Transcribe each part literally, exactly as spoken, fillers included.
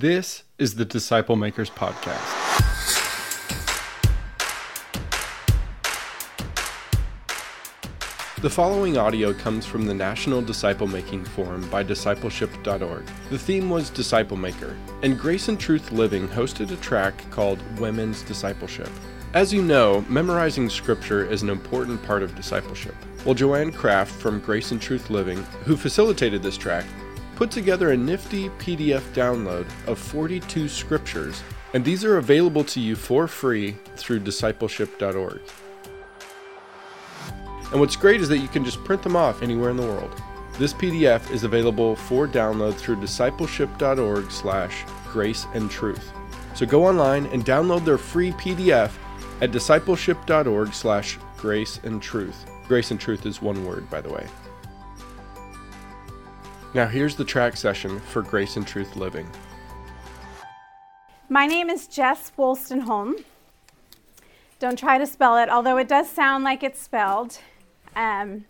This is the Disciple Makers Podcast. The following audio comes from the National Disciple Making Forum by Discipleship dot org. The theme was Disciple Maker, and Grace and Truth Living hosted a track called Women's Discipleship. As you know, memorizing scripture is an important part of discipleship. Well, Joanne Kraft from Grace and Truth Living, who facilitated this track, put together a nifty P D F download of forty-two scriptures, and these are available to you for free through discipleship dot org. And what's great is that you can just print them off anywhere in the world. This P D F is available for download through discipleship dot org slash grace and truth. So go online and download their free P D F at discipleship dot org slash grace and truth. Grace and truth is one word, by the way. Now here's the track session for Grace and Truth Living. My name is Jess Wolstenholm. Don't try to spell it, although it does sound like it's spelled. Um,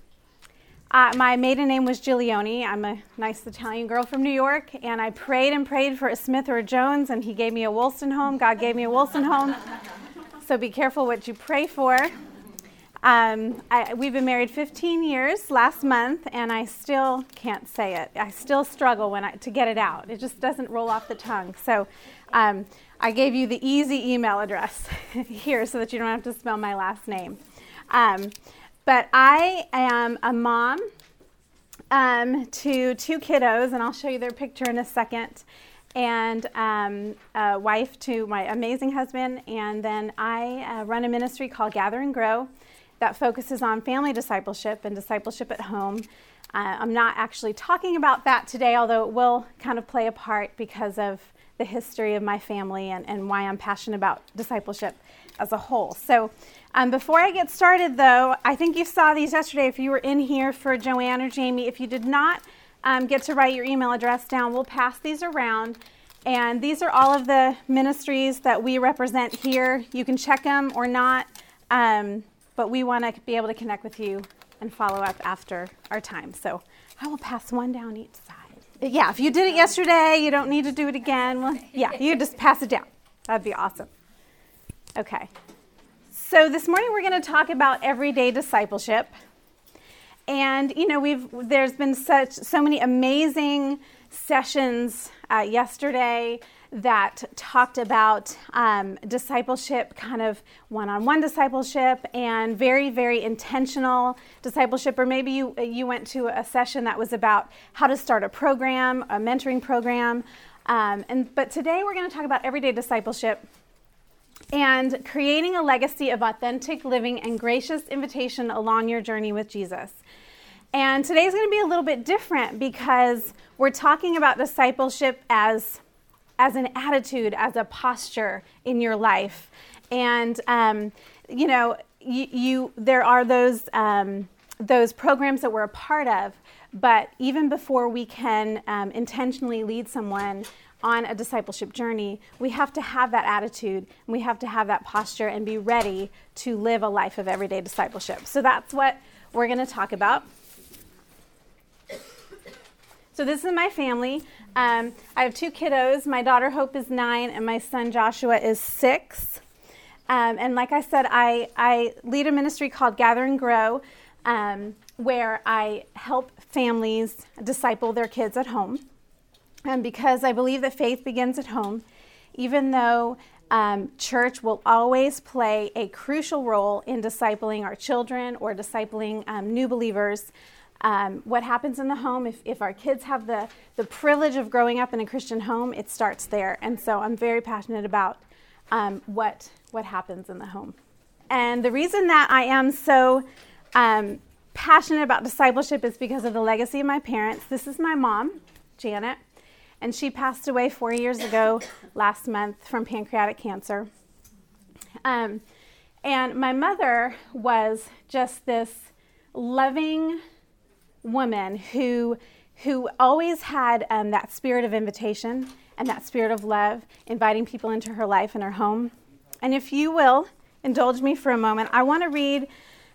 uh, my maiden name was Giuliani. I'm a nice Italian girl from New York, and I prayed and prayed for a Smith or a Jones, and he gave me a Wolstenholm. God gave me a Wolstenholm. So be careful what you pray for. Um, I, we've been married fifteen years last month, and I still can't say it. I still struggle when I, to get it out. It just doesn't roll off the tongue. So um, I gave you the easy email address here so that you don't have to spell my last name. Um, but I am a mom um, to two kiddos, and I'll show you their picture in a second, and um, a wife to my amazing husband. And then I uh, run a ministry called Gather and Grow that focuses on family discipleship and discipleship at home. Uh, I'm not actually talking about that today, although it will kind of play a part because of the history of my family and, and why I'm passionate about discipleship as a whole. So um, before I get started, though, I think you saw these yesterday if you were in here for Joanne or Jamie. If you did not um, get to write your email address down, we'll pass these around. And these are all of the ministries that we represent here. You can check them or not. Um, But we want to be able to connect with you and follow up after our time. So I will pass one down each side. Yeah, if you did it yesterday, you don't need to do it again. Well, yeah, you just pass it down. That'd be awesome. Okay. So this morning we're going to talk about everyday discipleship. And, you know, we've there's been such so many amazing sessions uh, yesterday that talked about um, discipleship, kind of one-on-one discipleship, and very, very intentional discipleship. Or maybe you you went to a session that was about how to start a program, a mentoring program. Um, and but today we're going to talk about everyday discipleship and creating a legacy of authentic living and gracious invitation along your journey with Jesus. And today's going to be a little bit different because we're talking about discipleship as as an attitude, as a posture in your life. And, um, you know, you, you there are those um, those programs that we're a part of, but even before we can um, intentionally lead someone on a discipleship journey, we have to have that attitude, and we have to have that posture and be ready to live a life of everyday discipleship. So that's what we're going to talk about. So this is my family. Um, I have two kiddos. My daughter Hope is nine, and my son Joshua is six. Um, and like I said, I, I lead a ministry called Gather and Grow, um, where I help families disciple their kids at home. And because I believe that faith begins at home, even though um, church will always play a crucial role in discipling our children or discipling um, new believers, Um, what happens in the home, if, if our kids have the, the privilege of growing up in a Christian home, it starts there. And so I'm very passionate about um, what what happens in the home. And the reason that I am so um, passionate about discipleship is because of the legacy of my parents. This is my mom, Janet, and she passed away four years ago last month from pancreatic cancer. Um, and my mother was just this loving woman who who always had um, that spirit of invitation and that spirit of love, inviting people into her life and her home. And if you will indulge me for a moment, I want to read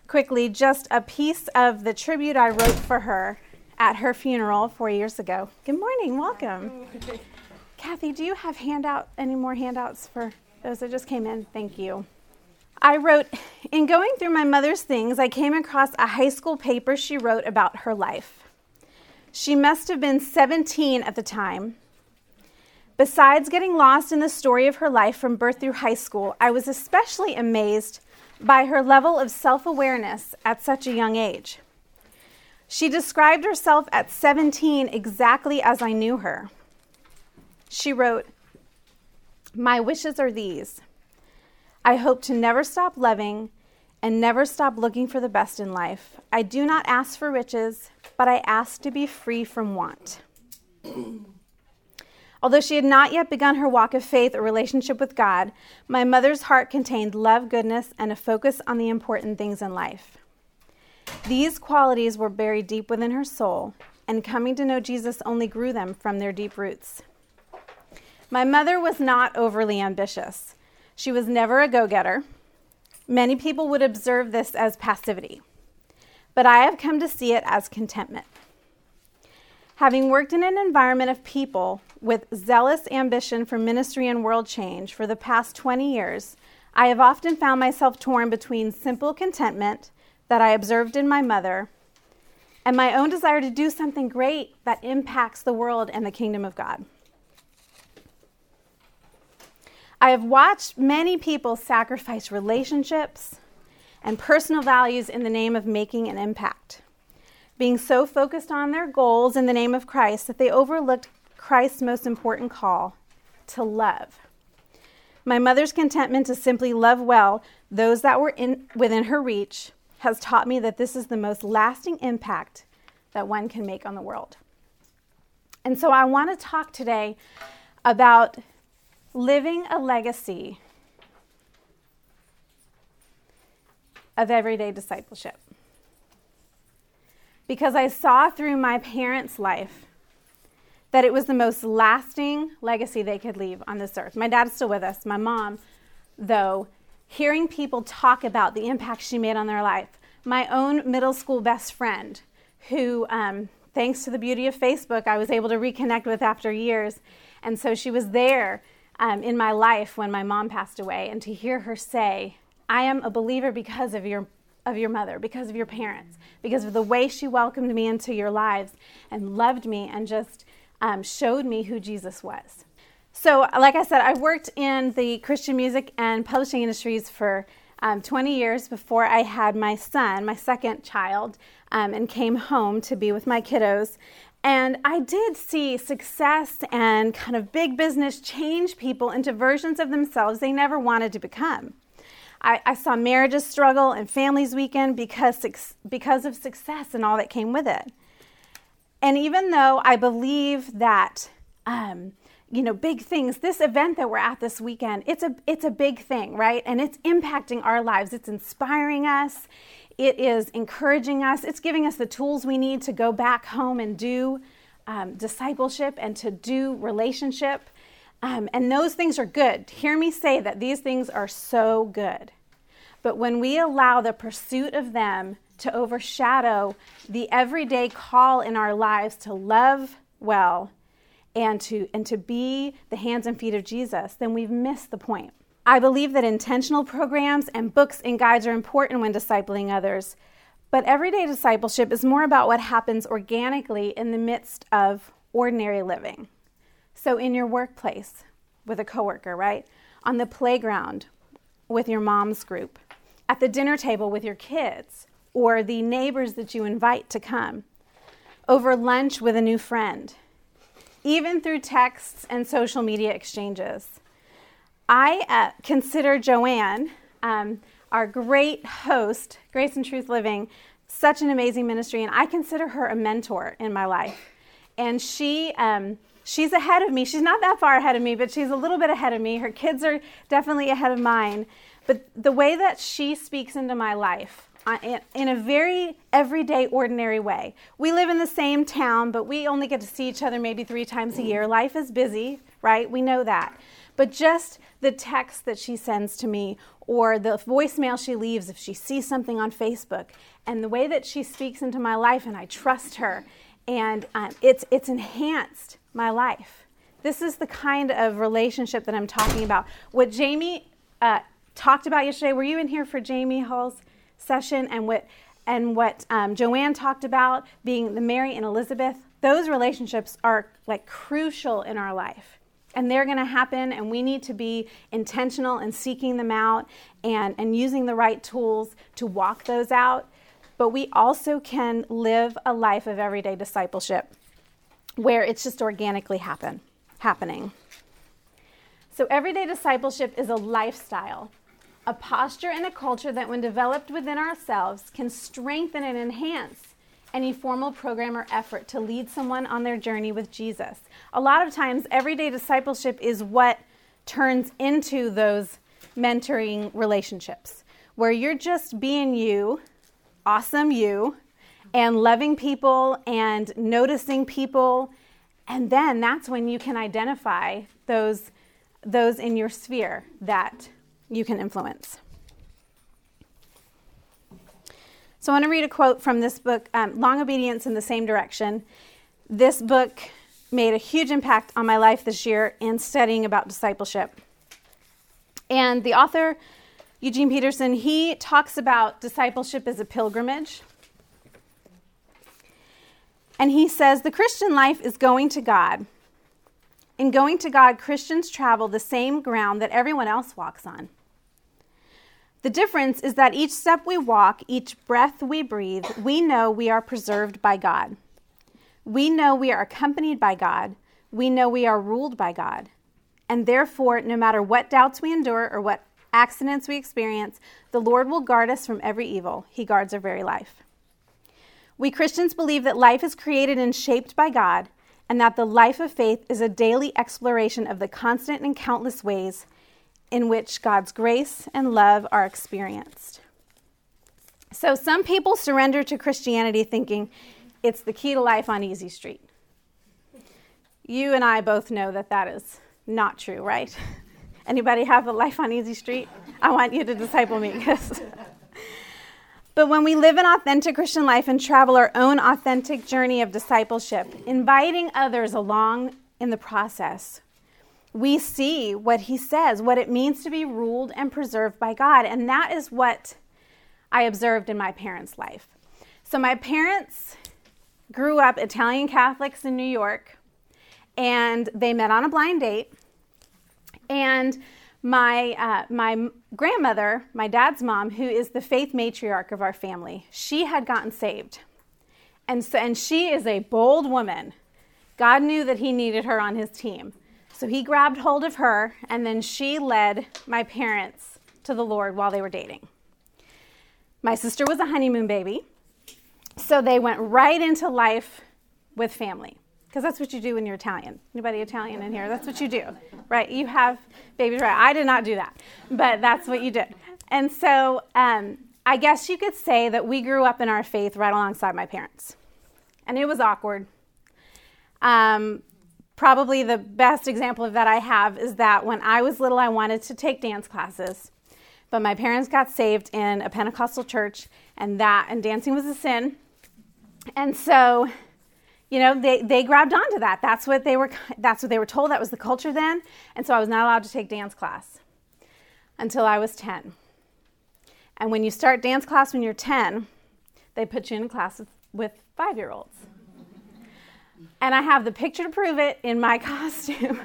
quickly just a piece of the tribute I wrote for her at her funeral four years ago. Good morning, welcome. Kathy, do you have handout any more handouts for those that just came in? Thank you. I wrote, in going through my mother's things, I came across a high school paper she wrote about her life. She must have been seventeen at the time. Besides getting lost in the story of her life from birth through high school, I was especially amazed by her level of self-awareness at such a young age. She described herself at seventeen exactly as I knew her. She wrote, "My wishes are these. I hope to never stop loving and never stop looking for the best in life. I do not ask for riches, but I ask to be free from want." Although she had not yet begun her walk of faith or relationship with God, my mother's heart contained love, goodness, and a focus on the important things in life. These qualities were buried deep within her soul, and coming to know Jesus only grew them from their deep roots. My mother was not overly ambitious. She was never a go-getter. Many people would observe this as passivity, but I have come to see it as contentment. Having worked in an environment of people with zealous ambition for ministry and world change for the past twenty years, I have often found myself torn between simple contentment that I observed in my mother and my own desire to do something great that impacts the world and the kingdom of God. I have watched many people sacrifice relationships and personal values in the name of making an impact, being so focused on their goals in the name of Christ that they overlooked Christ's most important call, to love. My mother's contentment to simply love well those that were in, within her reach has taught me that this is the most lasting impact that one can make on the world. And so I want to talk today about living a legacy of everyday discipleship. Because I saw through my parents' life that it was the most lasting legacy they could leave on this earth. My dad's still with us. My mom, though, hearing people talk about the impact she made on their life. My own middle school best friend, who, um, thanks to the beauty of Facebook, I was able to reconnect with after years. And so she was there Um, in my life when my mom passed away, and to hear her say, "I am a believer because of your of your mother, because of your parents, because of the way she welcomed me into your lives and loved me and just um, showed me who Jesus was." So, like I said, I worked in the Christian music and publishing industries for um, twenty years before I had my son, my second child, um, and came home to be with my kiddos. And I did see success and kind of big business change people into versions of themselves they never wanted to become. I, I saw marriages struggle and families weaken because, because of success and all that came with it. And even though I believe that, um, you know, big things, this event that we're at this weekend, it's a, it's a big thing, right? And it's impacting our lives. It's inspiring us. It is encouraging us. It's giving us the tools we need to go back home and do um, discipleship and to do relationship. Um, and those things are good. Hear me say that these things are so good. But when we allow the pursuit of them to overshadow the everyday call in our lives to love well and to, and to be the hands and feet of Jesus, then we've missed the point. I believe that intentional programs and books and guides are important when discipling others, but everyday discipleship is more about what happens organically in the midst of ordinary living. So in your workplace with a coworker, right? On the playground with your mom's group, at the dinner table with your kids, or the neighbors that you invite to come, over lunch with a new friend, even through texts and social media exchanges. I uh, consider Joanne, um, our great host, Grace and Truth Living, such an amazing ministry, and I consider her a mentor in my life. And she, um, she's ahead of me. She's not that far ahead of me, but she's a little bit ahead of me. Her kids are definitely ahead of mine. But the way that she speaks into my life uh, in, in a very everyday, ordinary way. We live in the same town, but we only get to see each other maybe three times a year. Life is busy, right? We know that. But just the text that she sends to me or the voicemail she leaves if she sees something on Facebook and the way that she speaks into my life, and I trust her, and um, it's it's enhanced my life. This is the kind of relationship that I'm talking about. What Jamie uh, talked about yesterday, were you in here for Jamie Hall's session? And what and what um, Joanne talked about, being the Mary and Elizabeth, those relationships are like crucial in our life. And they're going to happen, and we need to be intentional in seeking them out and, and using the right tools to walk those out. But we also can live a life of everyday discipleship where it's just organically happen, happening. So everyday discipleship is a lifestyle, a posture and a culture that when developed within ourselves can strengthen and enhance any formal program or effort to lead someone on their journey with Jesus. A lot of times, everyday discipleship is what turns into those mentoring relationships, where you're just being you, awesome you, and loving people and noticing people, and then that's when you can identify those, those in your sphere that you can influence. So I want to read a quote from this book, um, Long Obedience in the Same Direction. This book made a huge impact on my life this year in studying about discipleship. And the author, Eugene Peterson, he talks about discipleship as a pilgrimage. And he says, the Christian life is going to God. In going to God, Christians travel the same ground that everyone else walks on. The difference is that each step we walk, each breath we breathe, we know we are preserved by God. We know we are accompanied by God. We know we are ruled by God. And therefore, no matter what doubts we endure or what accidents we experience, the Lord will guard us from every evil. He guards our very life. We Christians believe that life is created and shaped by God, and that the life of faith is a daily exploration of the constant and countless ways in which God's grace and love are experienced. So some people surrender to Christianity thinking it's the key to life on Easy Street. You and I both know that that is not true, right? Anybody have a life on Easy Street? I want you to disciple me. Because but when we live an authentic Christian life and travel our own authentic journey of discipleship, inviting others along in the process, we see what he says, what it means to be ruled and preserved by God. And that is what I observed in my parents' life. So my parents grew up Italian Catholics in New York, and they met on a blind date. And my uh, my grandmother, my dad's mom, who is the faith matriarch of our family, she had gotten saved. And so, and she is a bold woman. God knew that he needed her on his team. So he grabbed hold of her, and then she led my parents to the Lord while they were dating. My sister was a honeymoon baby, so they went right into life with family, because that's what you do when you're Italian. Anybody Italian in here? That's what you do, right? You have babies, right? I did not do that, but that's what you did. And so um, I guess you could say that we grew up in our faith right alongside my parents, and it was awkward. Um... Probably the best example of that I have is that when I was little, I wanted to take dance classes, but my parents got saved in a Pentecostal church, and that and dancing was a sin. And so, you know, they, they grabbed onto that. That's what they were. That's what they were told. That was the culture then. And so I was not allowed to take dance class until I was ten. And when you start dance class when you're ten, they put you in a class with, with five-year-olds. And I have the picture to prove it in my costume.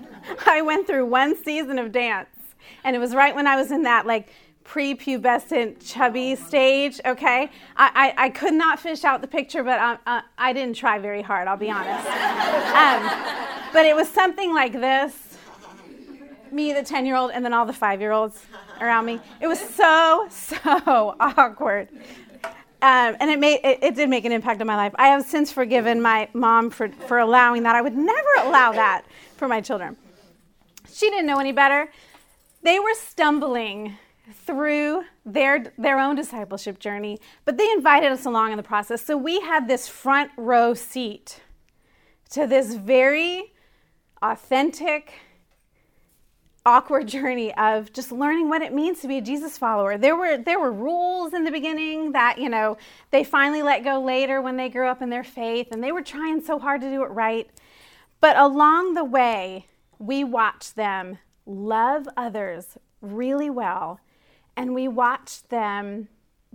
I went through one season of dance, and it was right when I was in that like prepubescent chubby stage, okay? I, I, I could not fish out the picture, but I, I, I didn't try very hard, I'll be honest. Um, but it was something like this, me the ten-year-old, and then all the five-year-olds around me. It was so, so awkward. Um, and it, made, it, it did make an impact on my life. I have since forgiven my mom for, for allowing that. I would never allow that for my children. She didn't know any better. They were stumbling through their, their own discipleship journey, but they invited us along in the process. So we had this front row seat to this very authentic, awkward journey of just learning what it means to be a Jesus follower. There were there were rules in the beginning that, you know, they finally let go later when they grew up in their faith, and they were trying so hard to do it right. But along the way, we watch them love others really well, and we watch them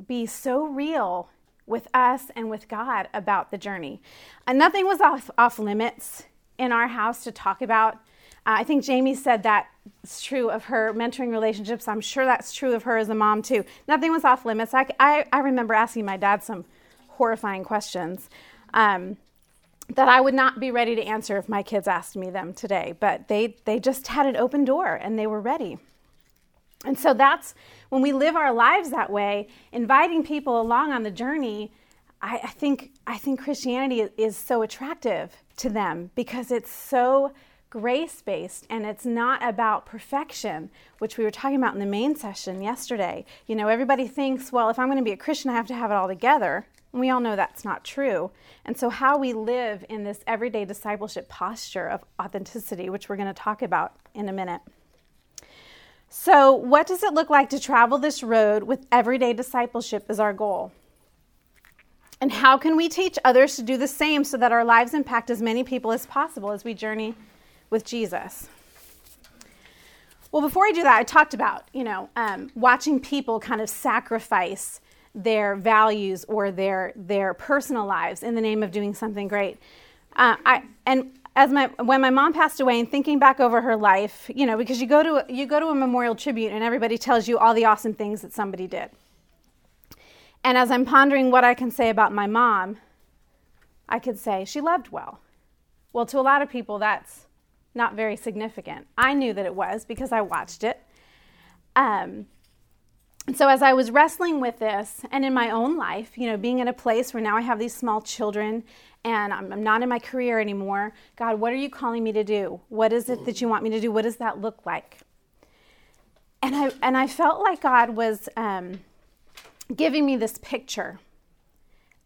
be so real with us and with God about the journey. And nothing was off, off limits in our house to talk about. Uh, I think Jamie said that's true of her mentoring relationships. I'm sure that's true of her as a mom too. Nothing was off limits. I, I, I remember asking my dad some horrifying questions um, that I would not be ready to answer if my kids asked me them today. But they, they just had an open door and they were ready. And so that's when we live our lives that way, inviting people along on the journey. I, I think I think Christianity is so attractive to them because it's so grace-based and it's not about perfection, which we were talking about in the main session yesterday. You know, everybody thinks, well, if I'm going to be a Christian, I have to have it all together. And we all know that's not true. And so how we live in this everyday discipleship posture of authenticity, which we're going to talk about in a minute. So what does it look like to travel this road with everyday discipleship as our goal? And how can we teach others to do the same so that our lives impact as many people as possible as we journey with Jesus? Well, before I do that, I talked about, you know, um, watching people kind of sacrifice their values or their their personal lives in the name of doing something great. Uh, I and. As my when my mom passed away and thinking back over her life, you know, because you go to you go to a memorial tribute and everybody tells you all the awesome things that somebody did. And as I'm pondering what I can say about my mom, I could say she loved well. Well, to a lot of people, that's not very significant. I knew that it was because I watched it. Um, so as I was wrestling with this and in my own life, you know, being in a place where now I have these small children and I'm not in my career anymore. God, what are you calling me to do? What is it that you want me to do? What does that look like? And I and I felt like God was um, giving me this picture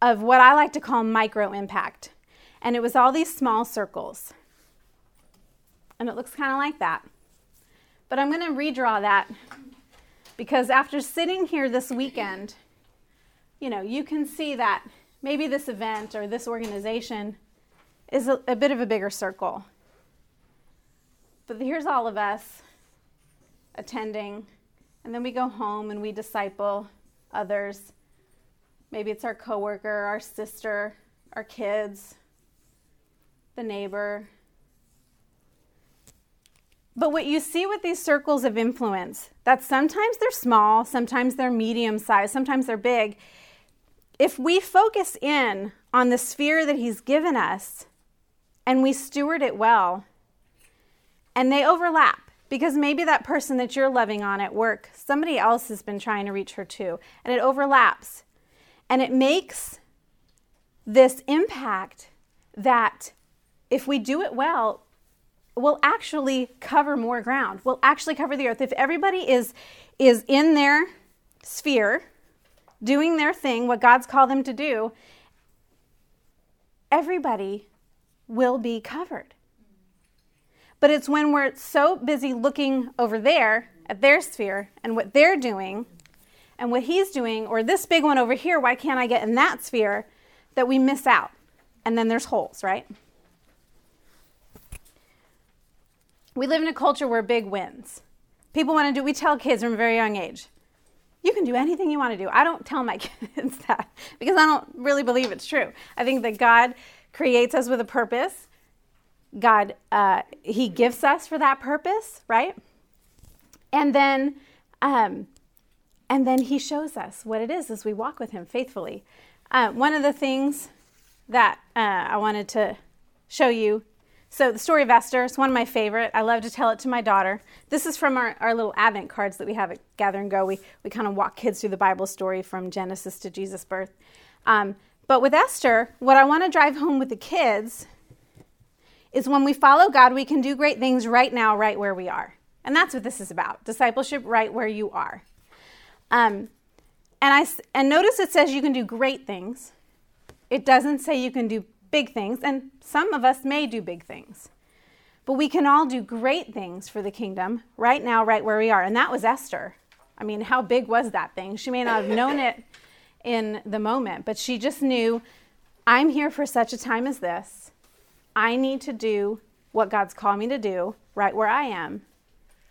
of what I like to call micro impact. And it was all these small circles. And it looks kind of like that. But I'm going to redraw that because after sitting here this weekend, you know, you can see that maybe this event or this organization is a, a bit of a bigger circle. But here's all of us attending, and then we go home and we disciple others. Maybe it's our coworker, our sister, our kids, the neighbor. But what you see with these circles of influence, that sometimes they're small, sometimes they're medium-sized, sometimes they're big. If we focus in on the sphere that he's given us and we steward it well, and they overlap, because maybe that person that you're loving on at work, somebody else has been trying to reach her too, and it overlaps. And it makes this impact that if we do it well, we'll actually cover more ground. We'll actually cover the earth. If everybody is, is in their sphere, doing their thing, what God's called them to do, everybody will be covered. But it's when we're so busy looking over there at their sphere and what they're doing and what he's doing, or this big one over here, why can't I get in that sphere, that we miss out. And then there's holes, right? We live in a culture where big wins. People want to do, we tell kids from a very young age, you can do anything you want to do. I don't tell my kids that because I don't really believe it's true. I think that God creates us with a purpose. God, uh, he gifts us for that purpose, right? And then, um, and then he shows us what it is as we walk with him faithfully. Uh, one of the things that uh, I wanted to show you, so the story of Esther is one of my favorite. I love to tell it to my daughter. This is from our, our little Advent cards that we have at Gather and Go. We we kind of walk kids through the Bible story from Genesis to Jesus' birth. Um, but with Esther, what I want to drive home with the kids is when we follow God, we can do great things right now, right where we are. And that's what this is about, discipleship right where you are. Um, and I, and notice it says you can do great things. It doesn't say you can do big things, and some of us may do big things, but we can all do great things for the kingdom right now, right where we are. And that was Esther. I mean, how big was that thing? She may not have known it in the moment, but she just knew, I'm here for such a time as this. I need to do what God's called me to do right where I am.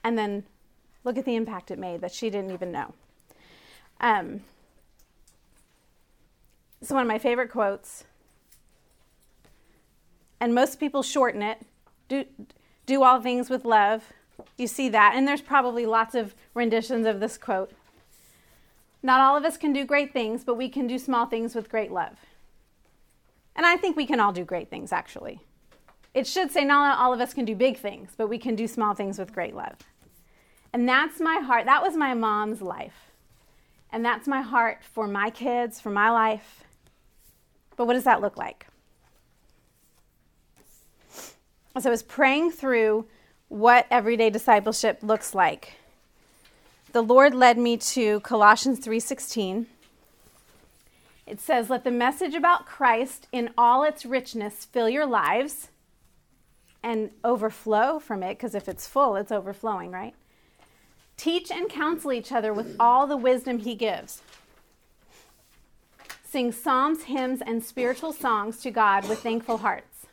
And then look at the impact it made that she didn't even know. Um, so one of my favorite quotes, and most people shorten it, do do all things with love. You see that, and there's probably lots of renditions of this quote. Not all of us can do great things, but we can do small things with great love. And I think we can all do great things, actually. It should say not all of us can do big things, but we can do small things with great love. And that's my heart. That was my mom's life. And that's my heart for my kids, for my life. But what does that look like? As I was praying through what everyday discipleship looks like, the Lord led me to Colossians three sixteen. It says, "Let the message about Christ in all its richness fill your lives and overflow from it," because if it's full, it's overflowing, right? "Teach and counsel each other with all the wisdom he gives. Sing psalms, hymns, and spiritual songs to God with thankful hearts."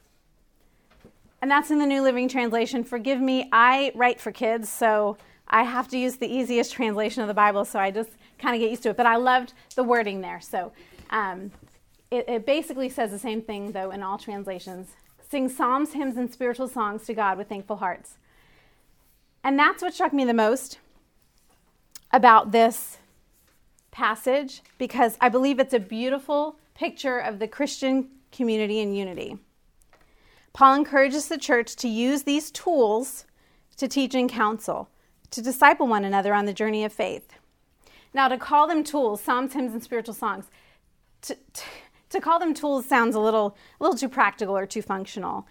And that's in the New Living Translation. Forgive me, I write for kids, so I have to use the easiest translation of the Bible, so I just kind of get used to it. But I loved the wording there. So um, it, it basically says the same thing, though, in all translations. Sing psalms, hymns, and spiritual songs to God with thankful hearts. And that's what struck me the most about this passage, because I believe it's a beautiful picture of the Christian community in unity. Paul encourages the church to use these tools to teach and counsel, to disciple one another on the journey of faith. Now, to call them tools, psalms, hymns, and spiritual songs, to, to, to call them tools sounds a little, a little too practical or too functional.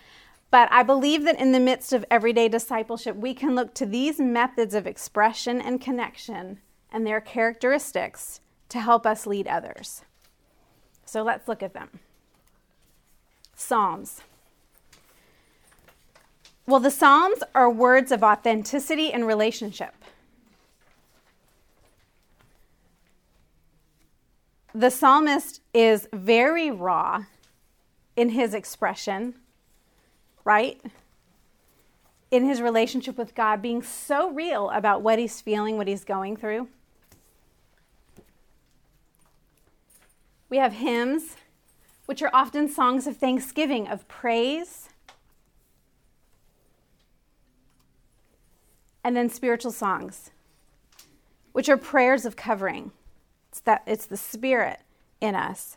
But I believe that in the midst of everyday discipleship, we can look to these methods of expression and connection and their characteristics to help us lead others. So let's look at them. Psalms. Well, the Psalms are words of authenticity and relationship. The psalmist is very raw in his expression, right? In his relationship with God, being so real about what he's feeling, what he's going through. We have hymns, which are often songs of thanksgiving, of praise. And then spiritual songs, which are prayers of covering. It's that it's the Spirit in us.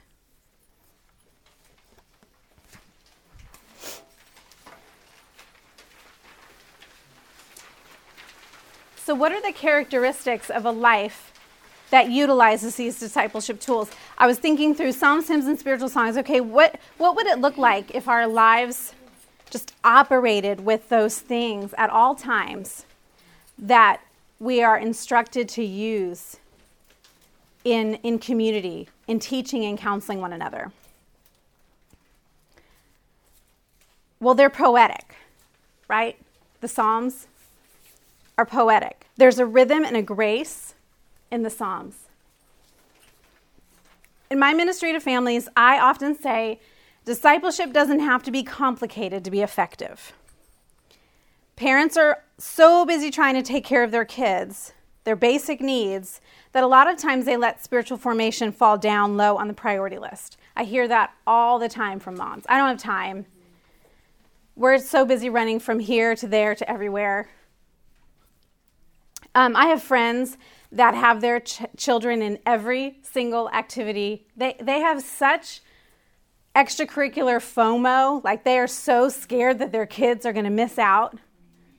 So what are the characteristics of a life that utilizes these discipleship tools? I was thinking through psalms, hymns, and spiritual songs. Okay, what, what would it look like if our lives just operated with those things at all times that we are instructed to use in, in community, in teaching and counseling one another? Well, they're poetic, right? The Psalms are poetic. There's a rhythm and a grace in the Psalms. In my ministry to families, I often say discipleship doesn't have to be complicated to be effective. Parents are so busy trying to take care of their kids, their basic needs, that a lot of times they let spiritual formation fall down low on the priority list. I hear that all the time from moms. I don't have time. We're so busy running from here to there to everywhere. Um, I have friends that have their ch- children in every single activity. They they have such extracurricular FOMO, like they are so scared that their kids are going to miss out.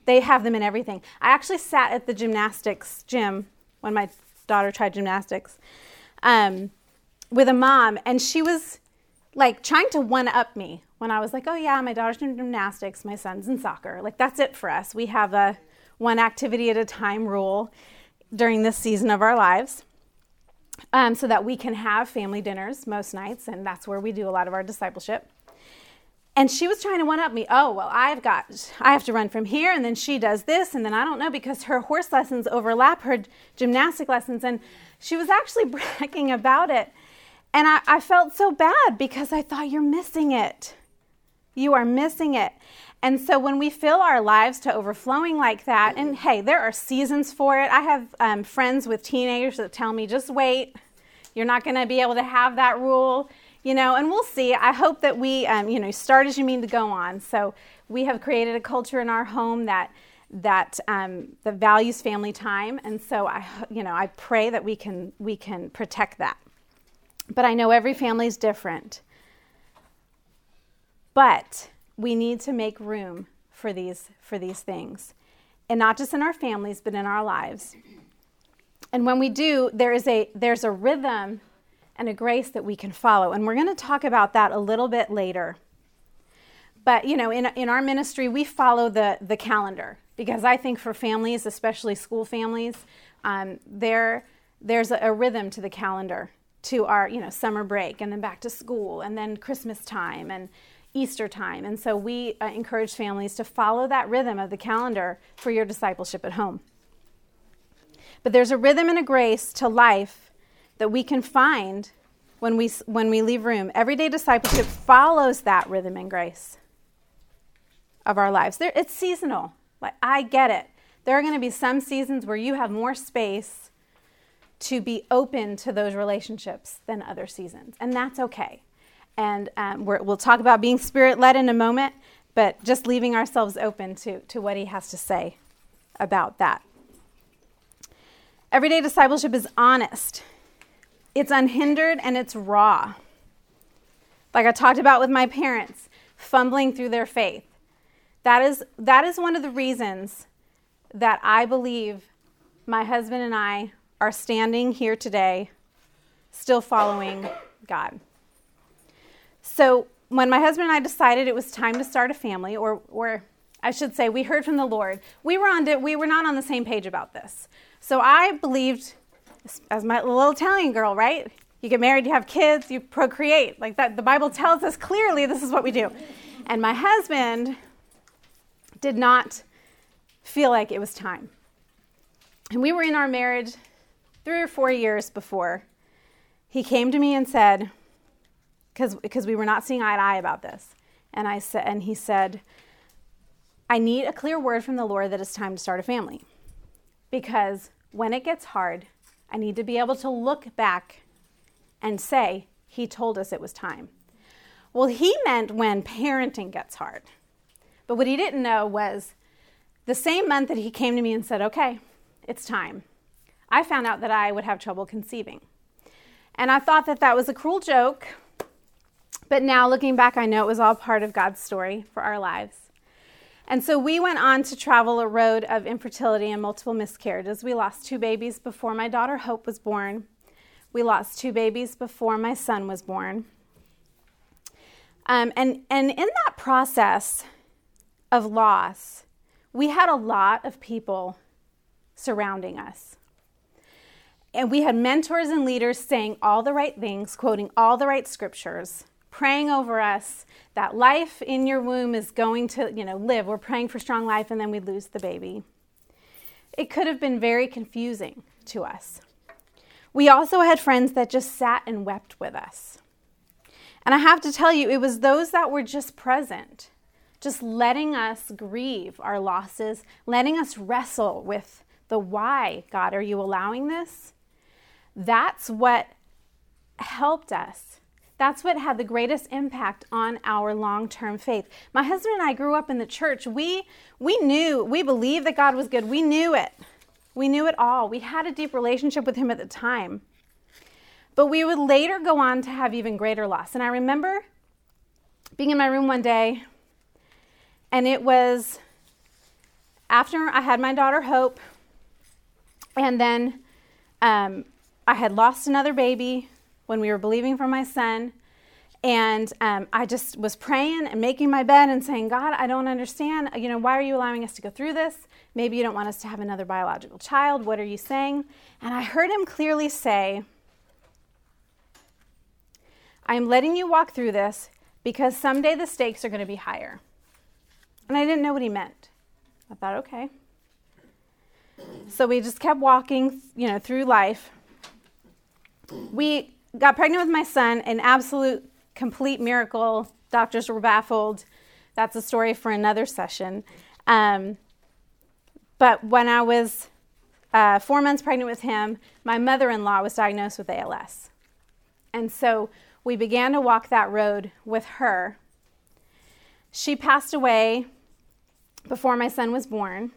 They have them in everything. I actually sat at the gymnastics gym when my daughter tried gymnastics um, with a mom, and she was like trying to one-up me when I was like, oh yeah, my daughter's doing gymnastics, my son's in soccer. Like that's it for us. We have a one activity at a time rule during this season of our lives, um, so that we can have family dinners most nights, and that's where we do a lot of our discipleship. And she was trying to one-up me. Oh, well, I've got, I have to run from here, and then she does this, and then I don't know, because her horse lessons overlap her gymnastic lessons, and she was actually bragging about it. And I, I felt so bad because I thought, you're missing it. You are missing it. And so when we fill our lives to overflowing like that, and hey, there are seasons for it. I have um, friends with teenagers that tell me, just wait, you're not going to be able to have that rule, you know, and we'll see. I hope that we, um, you know, start as you mean to go on. So we have created a culture in our home that that um, that values family time. And so, I, you know, I pray that we can we can protect that. But I know every family is different. But we need to make room for these for these things, and not just in our families, but in our lives. And when we do, there is a there's a rhythm and a grace that we can follow. And we're going to talk about that a little bit later. But, you know, in in our ministry, we follow the the calendar, because I think for families, especially school families, um, there there's a, a rhythm to the calendar, to our, you know, summer break, and then back to school, and then Christmas time, and Easter time. And so we uh, encourage families to follow that rhythm of the calendar for your discipleship at home. But there's a rhythm and a grace to life that we can find when we when we leave room. Everyday discipleship follows that rhythm and grace of our lives. There, it's seasonal. Like, I get it. There are going to be some seasons where you have more space to be open to those relationships than other seasons, and that's okay. And um, we're, we'll talk about being spirit-led in a moment, but just leaving ourselves open to, to what he has to say about that. Everyday discipleship is honest. It's unhindered, and it's raw. Like I talked about with my parents, fumbling through their faith. That is, that is one of the reasons that I believe my husband and I are standing here today, still following God. So when my husband and I decided it was time to start a family, or or I should say we heard from the Lord, we were on di- we were not on the same page about this. So I believed, as my little Italian girl, right? You get married, you have kids, you procreate. Like that, the Bible tells us clearly this is what we do. And my husband did not feel like it was time. And we were in our marriage three or four years before he came to me and said, Because because we were not seeing eye to eye about this. And I said, and he said, I need a clear word from the Lord that it's time to start a family. Because when it gets hard, I need to be able to look back and say, he told us it was time. Well, he meant when parenting gets hard. But what he didn't know was the same month that he came to me and said, okay, it's time, I found out that I would have trouble conceiving. And I thought that that was a cruel joke. But now, looking back, I know it was all part of God's story for our lives. And so we went on to travel a road of infertility and multiple miscarriages. We lost two babies before my daughter Hope was born. We lost two babies before my son was born. Um, and, and in that process of loss, we had a lot of people surrounding us. And we had mentors and leaders saying all the right things, quoting all the right scriptures, praying over us that life in your womb is going to, you know, live. We're praying for strong life, and then we lose the baby. It could have been very confusing to us. We also had friends that just sat and wept with us. And I have to tell you, it was those that were just present, just letting us grieve our losses, letting us wrestle with the why, God, are you allowing this? That's what helped us. That's what had the greatest impact on our long-term faith. My husband and I grew up in the church. We we knew, we believed that God was good. We knew it. We knew it all. We had a deep relationship with him at the time. But we would later go on to have even greater loss. And I remember being in my room one day, and it was after I had my daughter Hope, and then um, I had lost another baby when we were believing for my son, and um, I just was praying and making my bed and saying, God, I don't understand. You know, why are you allowing us to go through this? Maybe you don't want us to have another biological child. What are you saying? And I heard him clearly say, I am letting you walk through this because someday the stakes are going to be higher. And I didn't know what he meant. I thought, okay. So we just kept walking, you know, through life. We got pregnant with my son, an absolute complete miracle. Doctors were baffled. that's a story for another session. Um, but when I was uh, four months pregnant with him, my mother-in-law was diagnosed with A L S. And so we began to walk that road with her. She passed away before my son was born.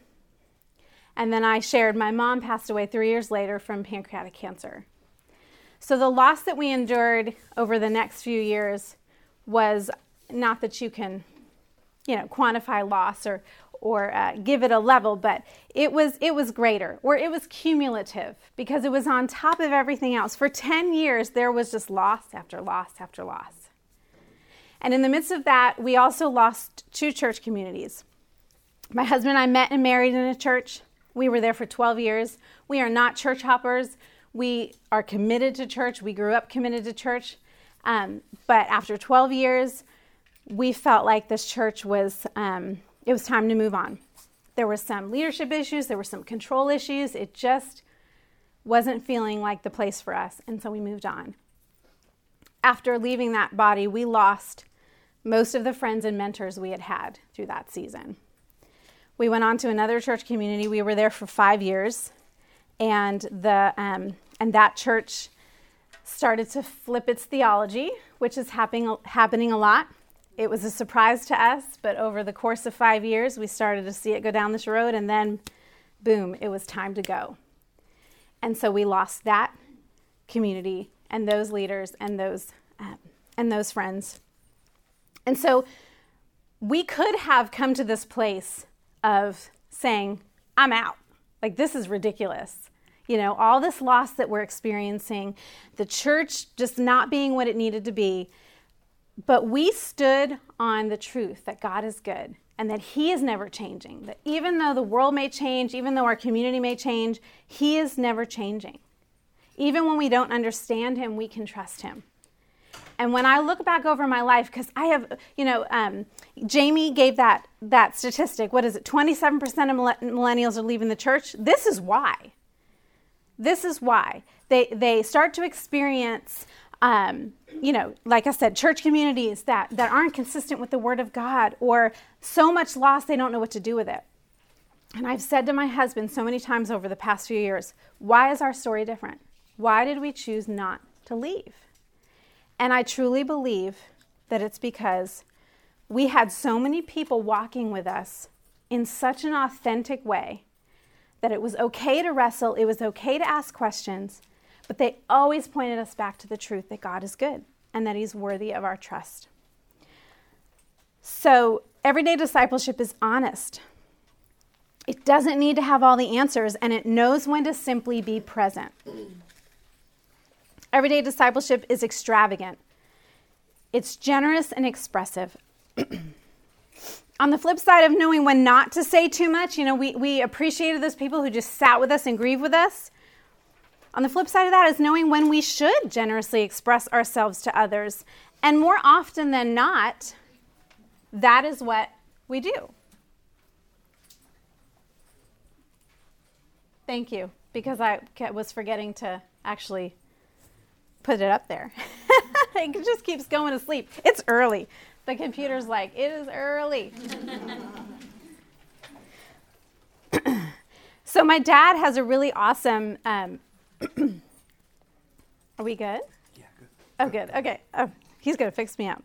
And then I shared my mom passed away three years later from pancreatic cancer. So the loss that we endured over the next few years was not that you can, you know, quantify loss or or uh, give it a level, but it was it was greater, or it was cumulative, because it was on top of everything else. For ten years, there was just loss after loss after loss. And in the midst of that, we also lost two church communities. My husband and I met and married in a church. We were there for twelve years. We are not church hoppers. We are committed to church. We grew up committed to church. Um, but after twelve years, we felt like this church was, um, it was time to move on. There were some leadership issues. There were some control issues. It just wasn't feeling like the place for us. And so we moved on. After leaving that body, we lost most of the friends and mentors we had had through that season. We went on to another church community. We were there for five years, and the um, and that church started to flip its theology, which is happening happening a lot. It was a surprise to us, but over the course of five years, we started to see it go down this road, and then, boom, it was time to go. And so we lost that community and those leaders and those um, and those friends. And so we could have come to this place of saying, I'm out. Like, this is ridiculous. You know, all this loss that we're experiencing, the church just not being what it needed to be. But we stood on the truth that God is good and that He is never changing. That even though the world may change, even though our community may change, He is never changing. Even when we don't understand Him, we can trust Him. And when I look back over my life, because I have, you know, um, Jamie gave that that statistic. What is it? twenty-seven percent of millennials are leaving the church. This is why. This is why. They they start to experience, um, you know, like I said, church communities that, that aren't consistent with the Word of God, or so much loss they don't know what to do with it. And I've said to my husband so many times over the past few years, why is our story different? Why did we choose not to leave? And I truly believe that it's because we had so many people walking with us in such an authentic way that it was okay to wrestle, it was okay to ask questions, but they always pointed us back to the truth that God is good and that He's worthy of our trust. So everyday discipleship is honest. It doesn't need to have all the answers, and it knows when to simply be present. Everyday discipleship is extravagant. It's generous and expressive. On the flip side of knowing when not to say too much, you know, we, we appreciated those people who just sat with us and grieved with us. On the flip side of that is knowing when we should generously express ourselves to others. And more often than not, that is what we do. Thank you, because I was forgetting to actually put it up there. It just keeps going to sleep. It's early. The computer's like, it is early. So my dad has a really awesome, um, are we good? Yeah, good. Oh, good. Okay. Oh, he's going to fix me up.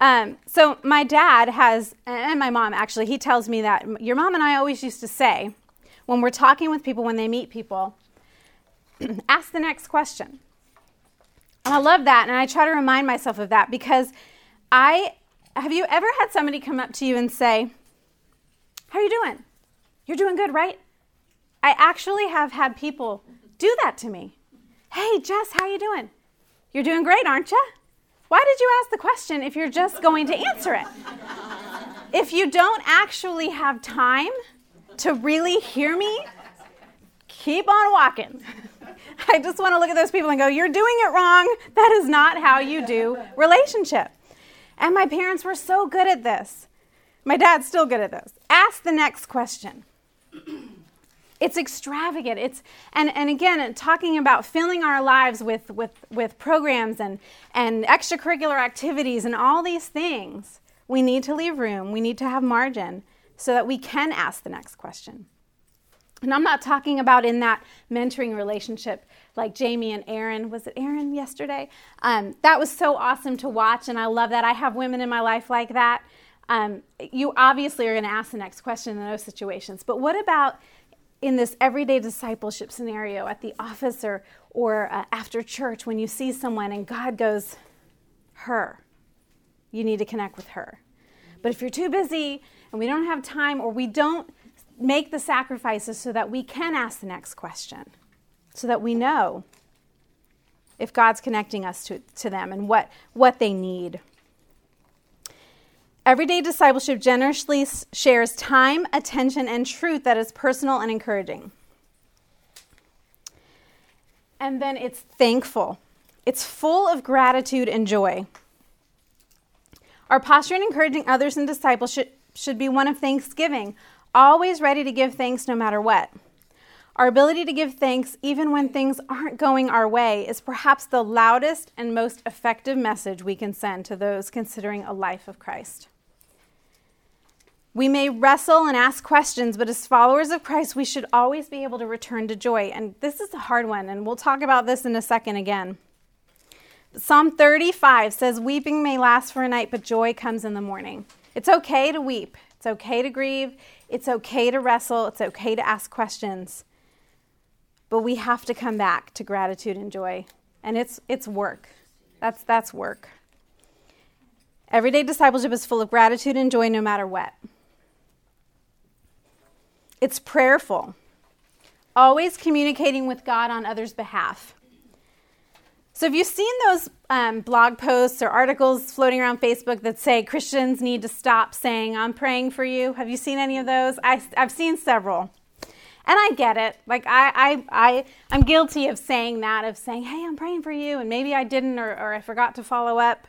Um, so my dad has, and my mom actually, he tells me that your mom and I always used to say, when we're talking with people, when they meet people, ask the next question. And I love that, and I try to remind myself of that, because I, have you ever had somebody come up to you and say, how are you doing? You're doing good, right? I actually have had people do that to me. Hey, Jess, how you doing? You're doing great, aren't you? Why did you ask the question if you're just going to answer it? If you don't actually have time to really hear me, keep on walking. I just want to look at those people and go, you're doing it wrong. That is not how you do relationship. And my parents were so good at this. My dad's still good at this. Ask the next question. It's extravagant. It's and, and again, talking about filling our lives with, with, with programs and, and extracurricular activities and all these things. We need to leave room. We need to have margin so that we can ask the next question. And I'm not talking about in that mentoring relationship like Jamie and Aaron. Was it Aaron yesterday? Um, that was so awesome to watch, and I love that. I have women in my life like that. Um, you obviously are going to ask the next question in those situations. But what about in this everyday discipleship scenario at the office or, or uh, after church when you see someone and God goes, her, you need to connect with her. But if you're too busy and we don't have time or we don't make the sacrifices so that we can ask the next question, so that we know if God's connecting us to, to them and what, what they need. Everyday discipleship generously shares time, attention, and truth that is personal and encouraging. And then it's thankful. It's full of gratitude and joy. Our posture in encouraging others in discipleship should be one of thanksgiving, always ready to give thanks no matter what. Our ability to give thanks even when things aren't going our way is perhaps the loudest and most effective message we can send to those considering a life of Christ. We may wrestle and ask questions, but as followers of Christ, we should always be able to return to joy. And this is a hard one, and we'll talk about this in a second again. Psalm thirty-five says, weeping may last for a night, but joy comes in the morning. It's okay to weep. It's okay to grieve. It's okay to wrestle. It's okay to ask questions. But we have to come back to gratitude and joy. And it's it's work. That's, that's work. Everyday discipleship is full of gratitude and joy no matter what. It's prayerful, always communicating with God on others' behalf. So have you seen those um, blog posts or articles floating around Facebook that say Christians need to stop saying, I'm praying for you? Have you seen any of those? I, I've seen several. And I get it. Like, I, I, I, I'm guilty of saying that, of saying, hey, I'm praying for you, and maybe I didn't or, or I forgot to follow up.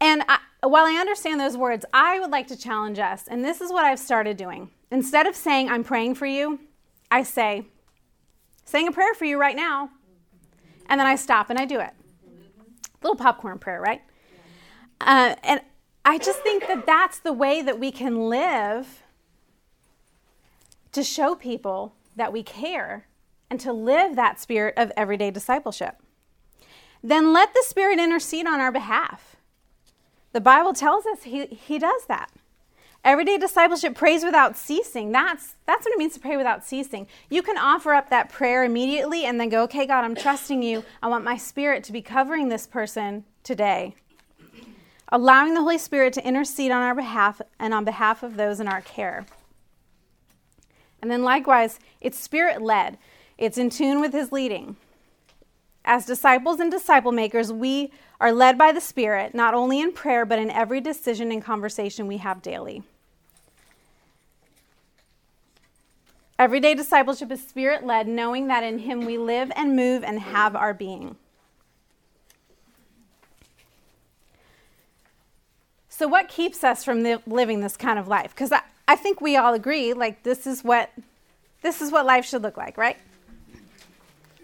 And I, while I understand those words, I would like to challenge us, and this is what I've started doing. Instead of saying, I'm praying for you, I say, saying a prayer for you right now. And then I stop and I do it. Little popcorn prayer, right? Uh, and I just think that that's the way that we can live to show people that we care and to live that spirit of everyday discipleship. Then let the Spirit intercede on our behalf. The Bible tells us he, he does that. Everyday discipleship prays without ceasing. That's that's what it means to pray without ceasing. You can offer up that prayer immediately and then go, okay, God, I'm trusting you. I want my spirit to be covering this person today. Allowing the Holy Spirit to intercede on our behalf and on behalf of those in our care. And then likewise, it's spirit-led. It's in tune with his leading. As disciples and disciple makers, we are led by the Spirit, not only in prayer, but in every decision and conversation we have daily. Everyday discipleship is spirit-led, knowing that in him we live and move and have our being. So what keeps us from the, living this kind of life? Because I, I think we all agree, like, this is what this is what life should look like, right?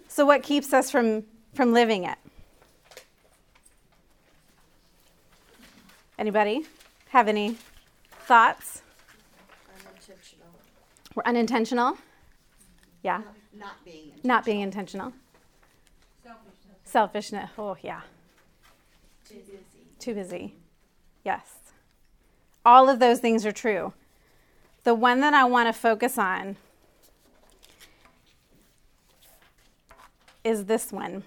So what keeps us from, from living it? Anybody have any thoughts? Unintentional. We're unintentional? Yeah. Not being intentional. Not being intentional. Selfishness. Selfishness. Oh, yeah. Too busy. Too busy. Yes. All of those things are true. The one that I want to focus on is this one.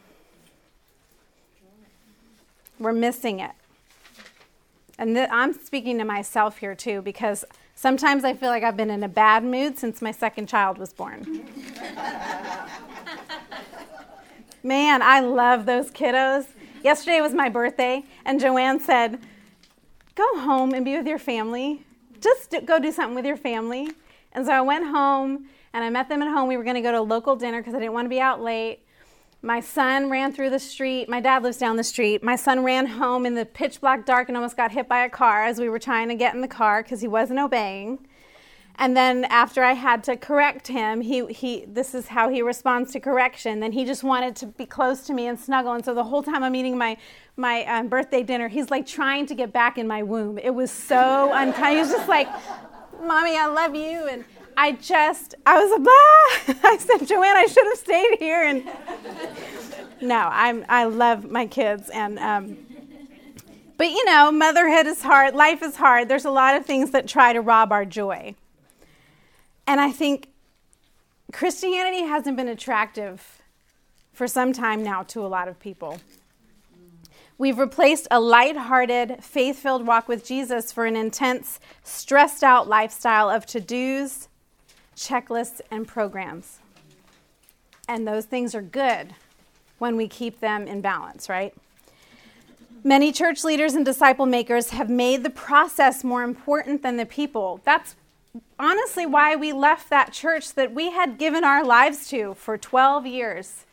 We're missing it. And th- I'm speaking to myself here too, because sometimes I feel like I've been in a bad mood since my second child was born. Man, I love those kiddos. Yesterday was my birthday, and Joanne said, go home and be with your family. Just do- go do something with your family. And so I went home, and I met them at home. We were going to go to a local dinner because I didn't want to be out late. My son ran through the street. My dad lives down the street. My son ran home in the pitch black dark and almost got hit by a car as we were trying to get in the car because he wasn't obeying. And then after I had to correct him, he, he this is how he responds to correction. Then he just wanted to be close to me and snuggle. And so the whole time I'm eating my, my um, birthday dinner, he's like trying to get back in my womb. It was so unkind. He was just like, Mommy, I love you. And I just, I was like, ah! I said, Joanne, I should have stayed here. And no, I'm, I love my kids. And um, but, you know, motherhood is hard. Life is hard. There's a lot of things that try to rob our joy. And I think Christianity hasn't been attractive for some time now to a lot of people. We've replaced a lighthearted, faith-filled walk with Jesus for an intense, stressed-out lifestyle of to-dos, checklists, and programs. And those things are good when we keep them in balance, right? Many church leaders and disciple makers have made the process more important than the people. That's honestly why we left that church that we had given our lives to for twelve years.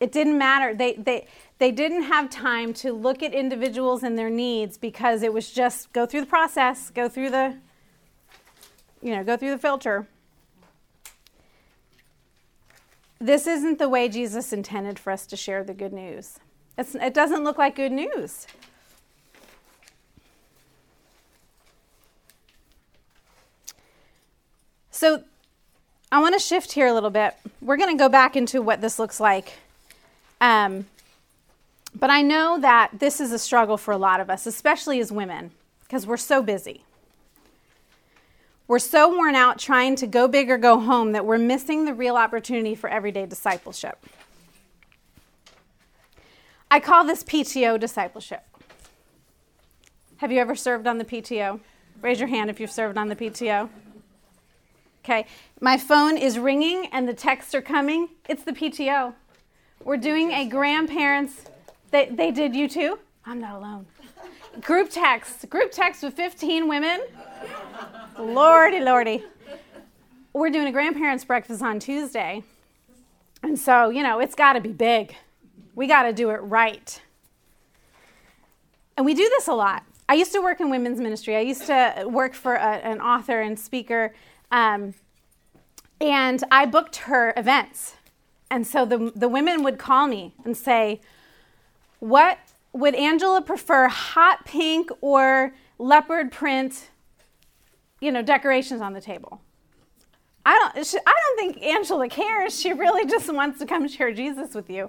It didn't matter. They they they didn't have time to look at individuals and their needs because it was just go through the process, go through the, you know, go through the filter. This isn't the way Jesus intended for us to share the good news. It's, it doesn't look like good news. So I want to shift here a little bit. We're going to go back into what this looks like. Um, but I know that this is a struggle for a lot of us, especially as women, because we're so busy. We're so worn out trying to go big or go home that we're missing the real opportunity for everyday discipleship. I call this P T O discipleship. Have you ever served on the P T O? Raise your hand if you've served on the P T O. Okay, my phone is ringing and the texts are coming. It's the P T O. We're doing a grandparents, they, they did you too? I'm not alone. Group text, group text with fifteen women. Lordy, lordy. We're doing a grandparents breakfast on Tuesday. And so, you know, it's got to be big. We got to do it right. And we do this a lot. I used to work in women's ministry. I used to work for a, an author and speaker. Um, and I booked her events. And so the the women would call me and say, what would Angela prefer, hot pink or leopard print, you know, decorations on the table? I don't, she, I don't think Angela cares. She really just wants to come share Jesus with you.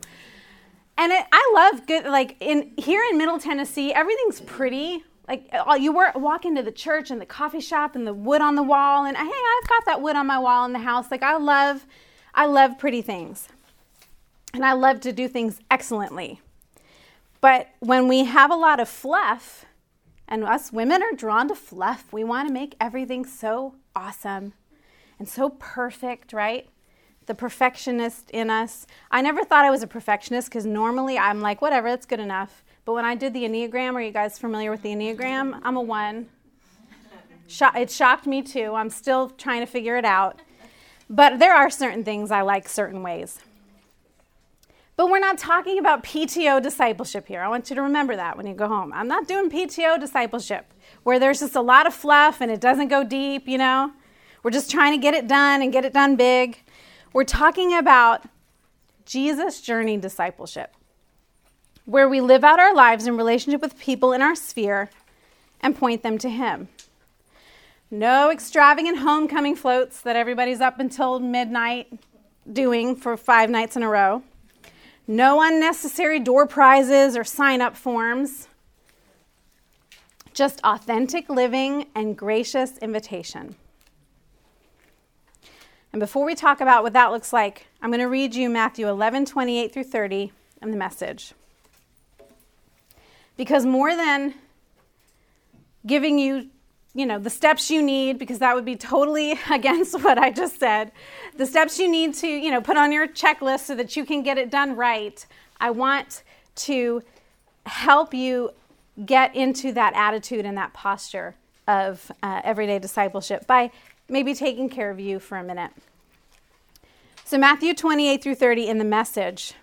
And it, I love good, like in here in Middle Tennessee, everything's pretty. Like, you walk into the church and the coffee shop and the wood on the wall. And, hey, I've got that wood on my wall in the house. Like, I love, I love pretty things. And I love to do things excellently. But when we have a lot of fluff, and us women are drawn to fluff, we want to make everything so awesome and so perfect, right? The perfectionist in us. I never thought I was a perfectionist because normally I'm like, whatever, it's good enough. But when I did the Enneagram, are you guys familiar with the Enneagram? I'm a one. It shocked me too. I'm still trying to figure it out. But there are certain things I like certain ways. But we're not talking about P T O discipleship here. I want you to remember that when you go home. I'm not doing P T O discipleship where there's just a lot of fluff and it doesn't go deep, you know. We're just trying to get it done and get it done big. We're talking about Jesus' journey discipleship, where we live out our lives in relationship with people in our sphere and point them to him. No extravagant homecoming floats that everybody's up until midnight doing for five nights in a row. No unnecessary door prizes or sign-up forms. Just authentic living and gracious invitation. And before we talk about what that looks like, I'm going to read you Matthew eleven, twenty-eight through thirty and the Message. Because more than giving you, you know, the steps you need, because that would be totally against what I just said, the steps you need to, you know, put on your checklist so that you can get it done right, I want to help you get into that attitude and that posture of uh, everyday discipleship by maybe taking care of you for a minute. So Matthew twenty-eight through thirty in the Message.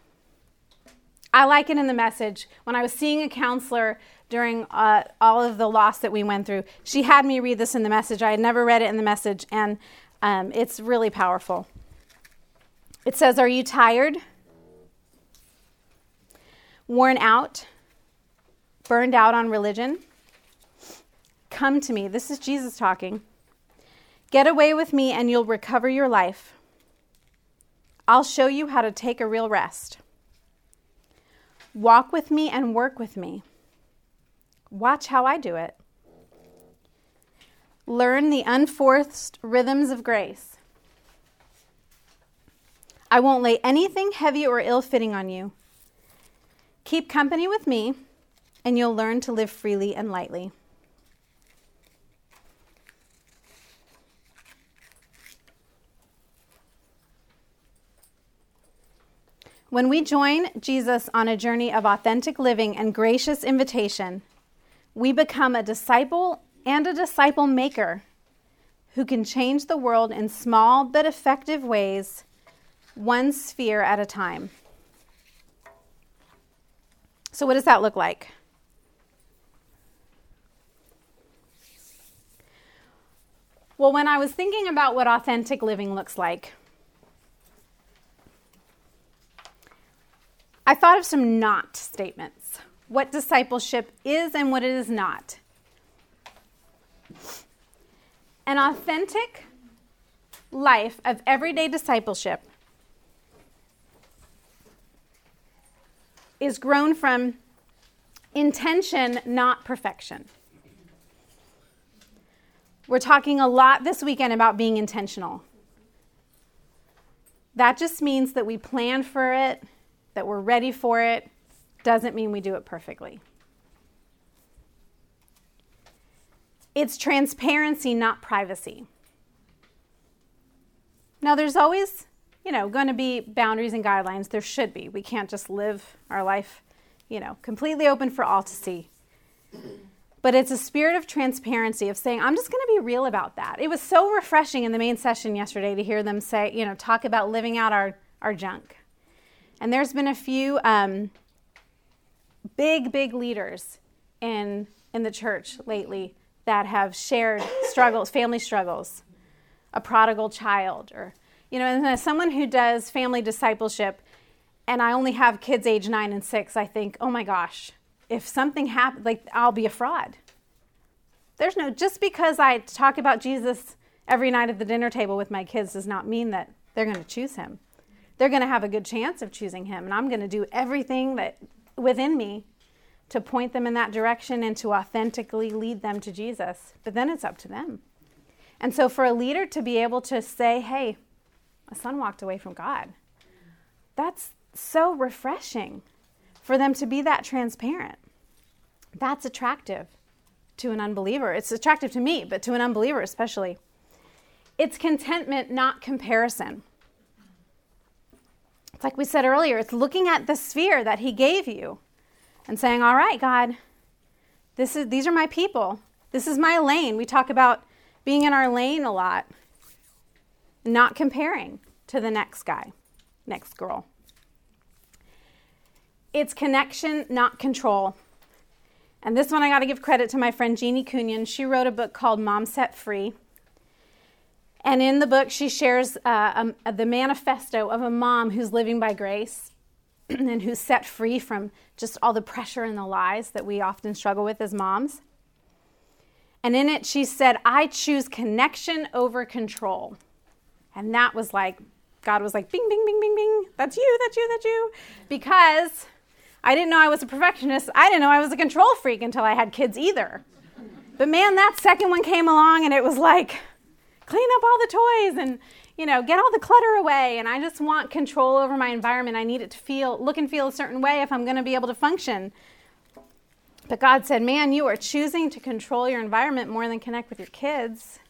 I like it in the Message. When I was seeing a counselor during uh, all of the loss that we went through. She had me read this in the message. I had never read it in the message, and um, it's really powerful. It says, are you tired, worn out, burned out on religion? Come to me. This is Jesus talking. Get away with me and you'll recover your life. I'll show you how to take a real rest. Walk with me and work with me. Watch how I do it. Learn the unforced rhythms of grace. I won't lay anything heavy or ill-fitting on you. Keep company with me, and you'll learn to live freely and lightly. When we join Jesus on a journey of authentic living and gracious invitation, we become a disciple and a disciple maker who can change the world in small but effective ways, one sphere at a time. So what does that look like? Well, when I was thinking about what authentic living looks like, I thought of some not statements. What discipleship is and what it is not. An authentic life of everyday discipleship is grown from intention, not perfection. We're talking a lot this weekend about being intentional. That just means that we plan for it, that we're ready for it, doesn't mean we do it perfectly. It's transparency, not privacy. Now, there's always, you know, going to be boundaries and guidelines. There should be. We can't just live our life, you know, completely open for all to see. But it's a spirit of transparency, of saying, I'm just going to be real about that. It was so refreshing in the main session yesterday to hear them say, you know, talk about living out our, our junk. And there's been a few um, big, big leaders in in the church lately that have shared struggles, family struggles, a prodigal child, or, you know, and as someone who does family discipleship, and I only have kids age nine and six, I think, oh my gosh, if something happens, like, I'll be a fraud. There's no, just because I talk about Jesus every night at the dinner table with my kids does not mean that they're going to choose him. They're going to have a good chance of choosing him, and I'm going to do everything that within me to point them in that direction and to authentically lead them to Jesus. But then it's up to them. And so for a leader to be able to say, hey, my son walked away from God, that's so refreshing for them to be that transparent. That's attractive to an unbeliever. It's attractive to me, but to an unbeliever especially. It's contentment, not comparison. Like we said earlier, it's looking at the sphere that he gave you and saying, all right, God, this is these are my people. This is my lane. We talk about being in our lane a lot, not comparing to the next guy, next girl. It's connection, not control. And this one I got to give credit to my friend Jeannie Cunyon. She wrote a book called Mom Set Free. And in the book, she shares uh, um, the manifesto of a mom who's living by grace and who's set free from just all the pressure and the lies that we often struggle with as moms. And in it, she said, I choose connection over control. And that was like, God was like, bing, bing, bing, bing, bing. That's you, that's you, that's you. Because I didn't know I was a perfectionist. I didn't know I was a control freak until I had kids either. But man, that second one came along and it was like, clean up all the toys and, you know, get all the clutter away. And I just want control over my environment. I need it to feel, look and feel a certain way if I'm going to be able to function. But God said, man, you are choosing to control your environment more than connect with your kids.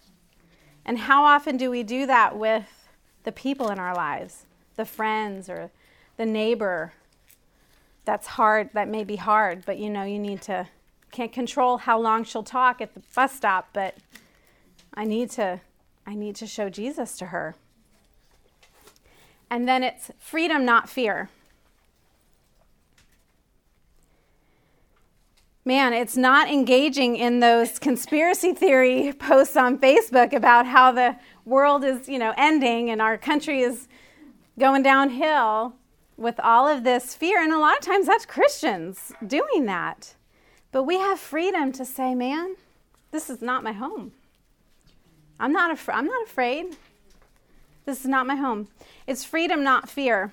And how often do we do that with the people in our lives, the friends or the neighbor? That's hard. That may be hard, but, you know, you need to, can't control how long she'll talk at the bus stop, but I need to I need to show Jesus to her. And then it's freedom, not fear. Man, it's not engaging in those conspiracy theory posts on Facebook about how the world is, you know, ending and our country is going downhill with all of this fear. And a lot of times that's Christians doing that. But we have freedom to say, man, this is not my home. I'm not, af- I'm not afraid. This is not my home. It's freedom, not fear.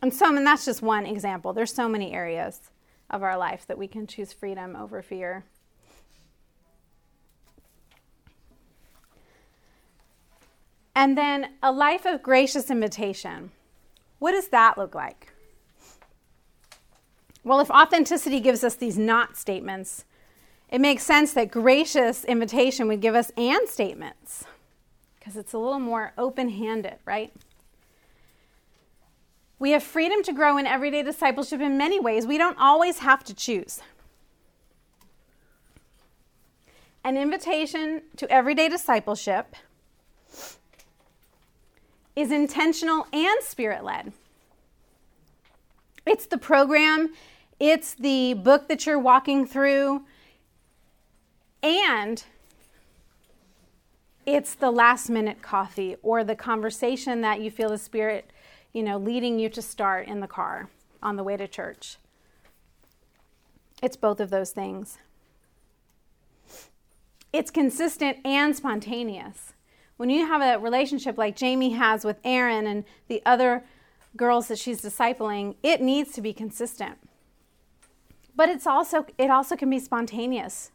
And so, I mean, that's just one example. There's so many areas of our life that we can choose freedom over fear. And then a life of gracious invitation. What does that look like? Well, if authenticity gives us these not statements, it makes sense that gracious invitation would give us and statements, because it's a little more open-handed, right? We have freedom to grow in everyday discipleship in many ways. We don't always have to choose. An invitation to everyday discipleship is intentional and spirit-led. It's the program, it's the book that you're walking through, and it's the last-minute coffee or the conversation that you feel the Spirit, you know, leading you to start in the car on the way to church. It's both of those things. It's consistent and spontaneous. When you have a relationship like Jamie has with Aaron and the other girls that she's discipling, it needs to be consistent. But it's also it also can be spontaneous.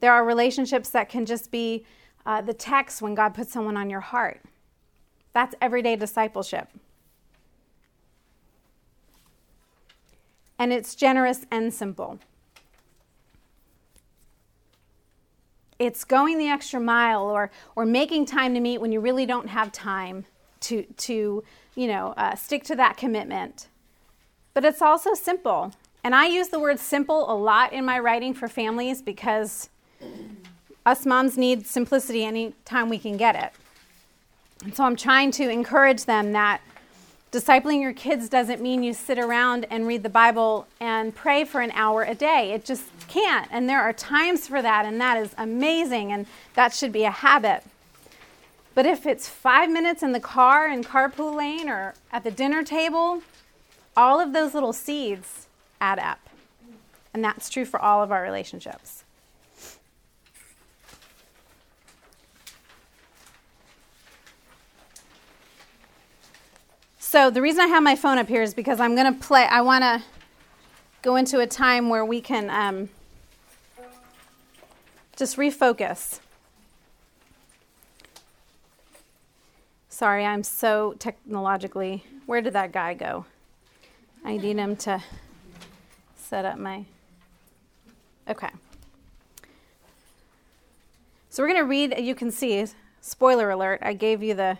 There are relationships that can just be uh, the text when God puts someone on your heart. That's everyday discipleship. And it's generous and simple. It's going the extra mile or or making time to meet when you really don't have time to, to you know, uh, stick to that commitment. But it's also simple. And I use the word simple a lot in my writing for families because us moms need simplicity any time we can get it. And so I'm trying to encourage them that discipling your kids doesn't mean you sit around and read the Bible and pray for an hour a day. It just can't. And there are times for that, and that is amazing, and that should be a habit. But if it's five minutes in the car in carpool lane or at the dinner table, all of those little seeds add up. And that's true for all of our relationships. So the reason I have my phone up here is because I'm going to play, I want to go into a time where we can um, just refocus. Sorry, I'm so technologically, where did that guy go? I need him to set up my, okay. So we're going to read, you can see, spoiler alert, I gave you the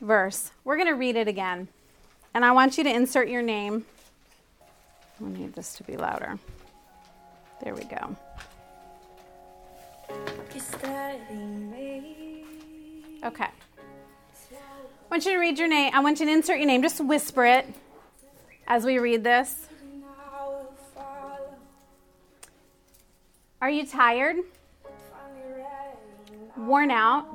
verse. We're going to read it again. And I want you to insert your name. I need this to be louder. There we go. Okay. I want you to read your name. I want you to insert your name. Just whisper it as we read this. Are you tired? Worn out?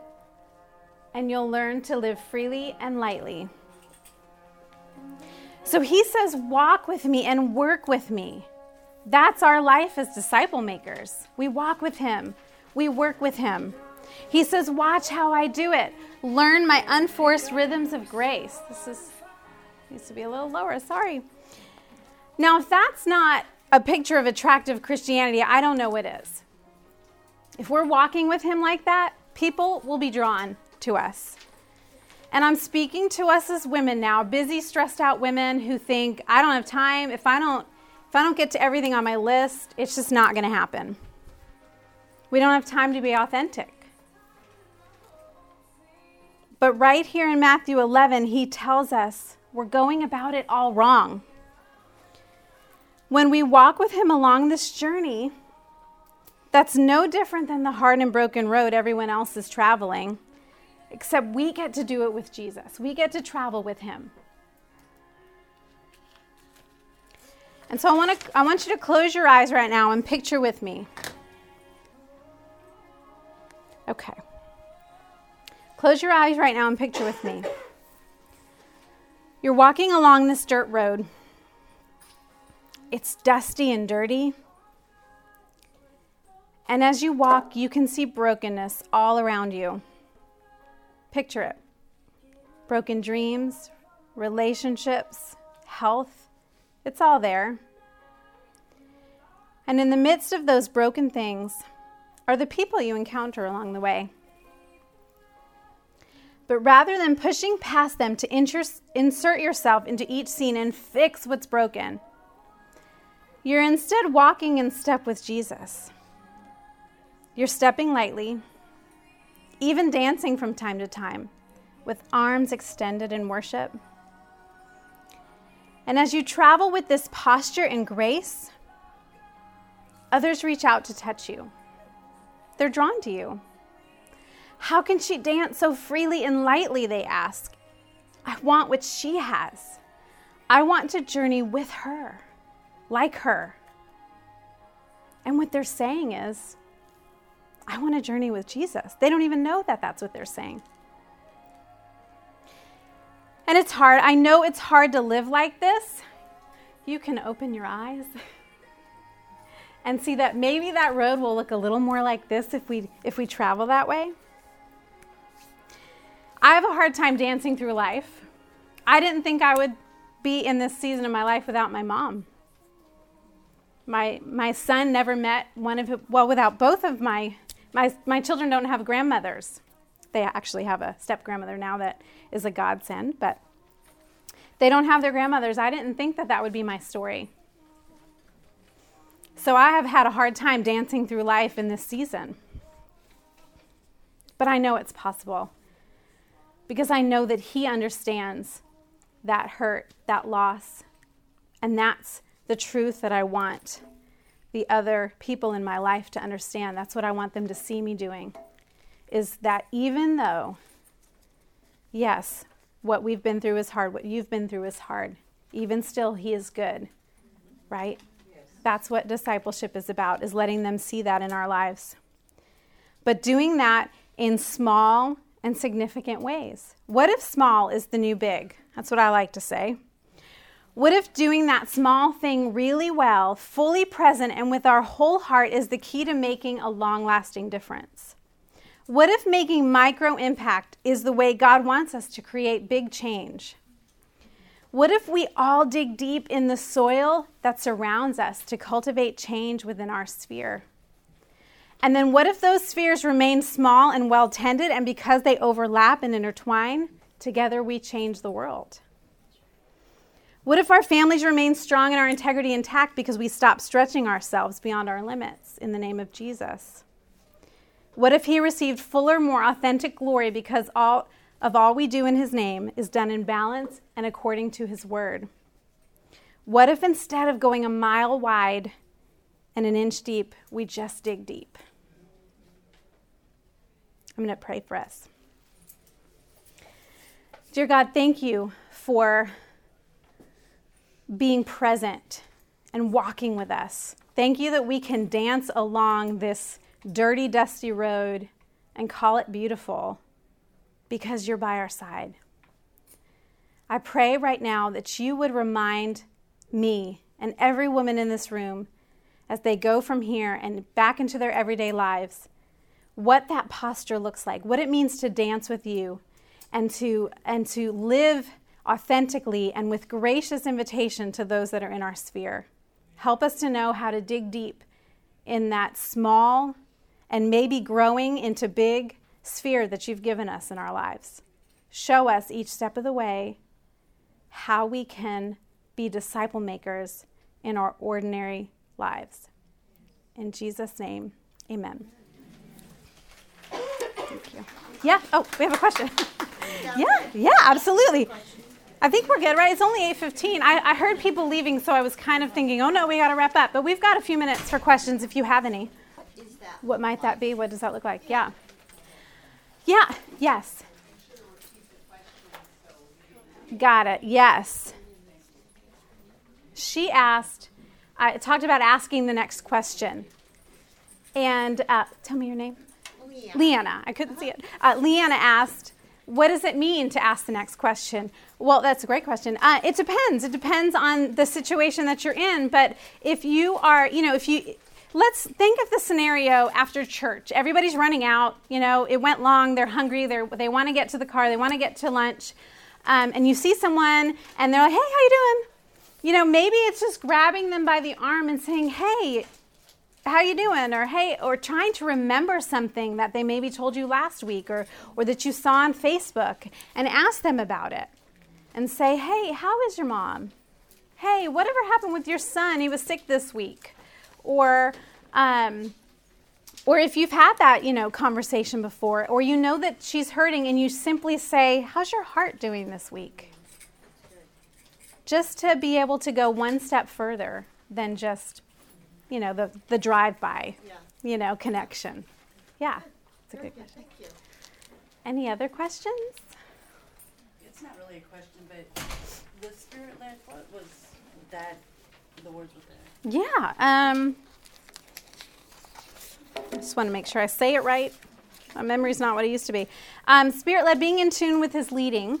and you'll learn to live freely and lightly. So he says, walk with me and work with me. That's our life as disciple makers. We walk with him. We work with him. He says, watch how I do it. Learn my unforced rhythms of grace. This is needs to be a little lower. Sorry. Now, if that's not a picture of attractive Christianity, I don't know what is. If we're walking with him like that, people will be drawn to us. And I'm speaking to us as women now, busy, stressed out women who think, I don't have time. If I don't, if I don't get to everything on my list, it's just not going to happen. We don't have time to be authentic. But right here in Matthew eleven, he tells us we're going about it all wrong. When we walk with him along this journey, that's no different than the hard and broken road everyone else is traveling, except we get to do it with Jesus. We get to travel with him. And so I want to, I want you to close your eyes right now and picture with me. Okay. Close your eyes right now and picture with me. You're walking along this dirt road. It's dusty and dirty. And as you walk, you can see brokenness all around you. Picture it. Broken dreams, relationships, health, it's all there. And in the midst of those broken things are the people you encounter along the way. But rather than pushing past them to insert, insert yourself into each scene and fix what's broken, you're instead walking in step with Jesus. You're stepping lightly, even dancing from time to time, with arms extended in worship. And as you travel with this posture and grace, others reach out to touch you. They're drawn to you. How can she dance so freely and lightly, they ask. I want what she has. I want to journey with her, like her. And what they're saying is, I want to journey with Jesus. They don't even know that that's what they're saying. And it's hard. I know it's hard to live like this. You can open your eyes and see that maybe that road will look a little more like this if we if we travel that way. I have a hard time dancing through life. I didn't think I would be in this season of my life without my mom. My my son never met one of his, well without both of my My my children don't have grandmothers. They actually have a step-grandmother now that is a godsend, but they don't have their grandmothers. I didn't think that that would be my story. So I have had a hard time dancing through life in this season. But I know it's possible because I know that he understands that hurt, that loss, and that's the truth that I want the other people in my life to understand. That's what I want them to see me doing, is that even though, yes, what we've been through is hard, what you've been through is hard, even still, he is good, right? Yes. That's what discipleship is about, is letting them see that in our lives. But doing that in small and significant ways. What if small is the new big? That's what I like to say. What if doing that small thing really well, fully present, and with our whole heart is the key to making a long-lasting difference? What if making micro-impact is the way God wants us to create big change? What if we all dig deep in the soil that surrounds us to cultivate change within our sphere? And then what if those spheres remain small and well-tended, and because they overlap and intertwine, together we change the world? What if our families remain strong and our integrity intact because we stop stretching ourselves beyond our limits in the name of Jesus? What if he received fuller, more authentic glory because all of all we do in his name is done in balance and according to his word? What if instead of going a mile wide and an inch deep, we just dig deep? I'm going to pray for us. Dear God, thank you for being present and walking with us. Thank you that we can dance along this dirty, dusty road and call it beautiful because you're by our side. I pray right now that you would remind me and every woman in this room as they go from here and back into their everyday lives what that posture looks like, what it means to dance with you and to and to live authentically and with gracious invitation to those that are in our sphere. Help us to know how to dig deep in that small and maybe growing into big sphere that you've given us in our lives. show us each step of the way how we can be disciple makers in our ordinary lives. In Jesus' name, amen. Thank you. Yeah, oh, we have a question. Yeah, yeah, absolutely. I think we're good, right? It's only eight fifteen. I, I heard people leaving, so I was kind of thinking, oh, no, we got to wrap up. But we've got a few minutes for questions if you have any. What might that be? What does that look like? Yeah. Yeah, yes. Got it, yes. She asked, I talked about asking the next question. And uh, tell me your name. Leanna. Leanna. I couldn't uh-huh. see it. Uh, Leanna asked, what does it mean to ask the next question? Well, that's a great question. Uh, it depends. It depends on the situation that you're in. But if you are, you know, if you, let's think of the scenario after church. Everybody's running out. You know, it went long. They're hungry. They're, they want to get to the car. They want to get to lunch. Um, and you see someone and they're like, hey, how you doing? You know, maybe it's just grabbing them by the arm and saying, hey, how you doing? Or hey, or trying to remember something that they maybe told you last week or, or that you saw on Facebook, and ask them about it and say, hey, how is your mom? Hey, whatever happened with your son? He was sick this week. Or, um, or if you've had that, you know, conversation before, or you know that she's hurting and you simply say, how's your heart doing this week? Just to be able to go one step further than just, you know, the, the drive-by, yeah. you know, connection. Yeah, it's a good question. Thank you. Any other questions? It's not really a question, but the spirit-led, what was that, the words with that? Yeah, um, I just want to make sure I say it right. My memory's not what it used to be. Um, spirit-led, being in tune with his leading.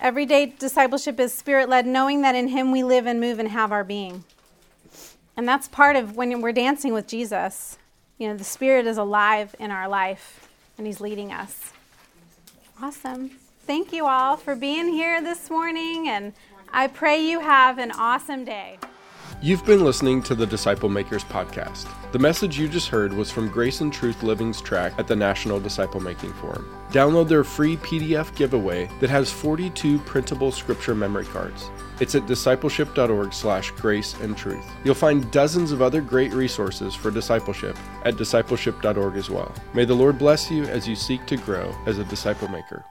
Everyday discipleship is spirit-led, knowing that in him we live and move and have our being. And that's part of when we're dancing with Jesus. You know, the Spirit is alive in our life, and he's leading us. Awesome. Thank you all for being here this morning, and I pray you have an awesome day. You've been listening to the Disciple Makers podcast. The message you just heard was from Grace and Truth Living's track at the National Disciple Making Forum. Download their free P D F giveaway that has forty-two printable scripture memory cards. It's at discipleship.org slash grace and truth. You'll find dozens of other great resources for discipleship at discipleship dot org as well. May the Lord bless you as you seek to grow as a disciple maker.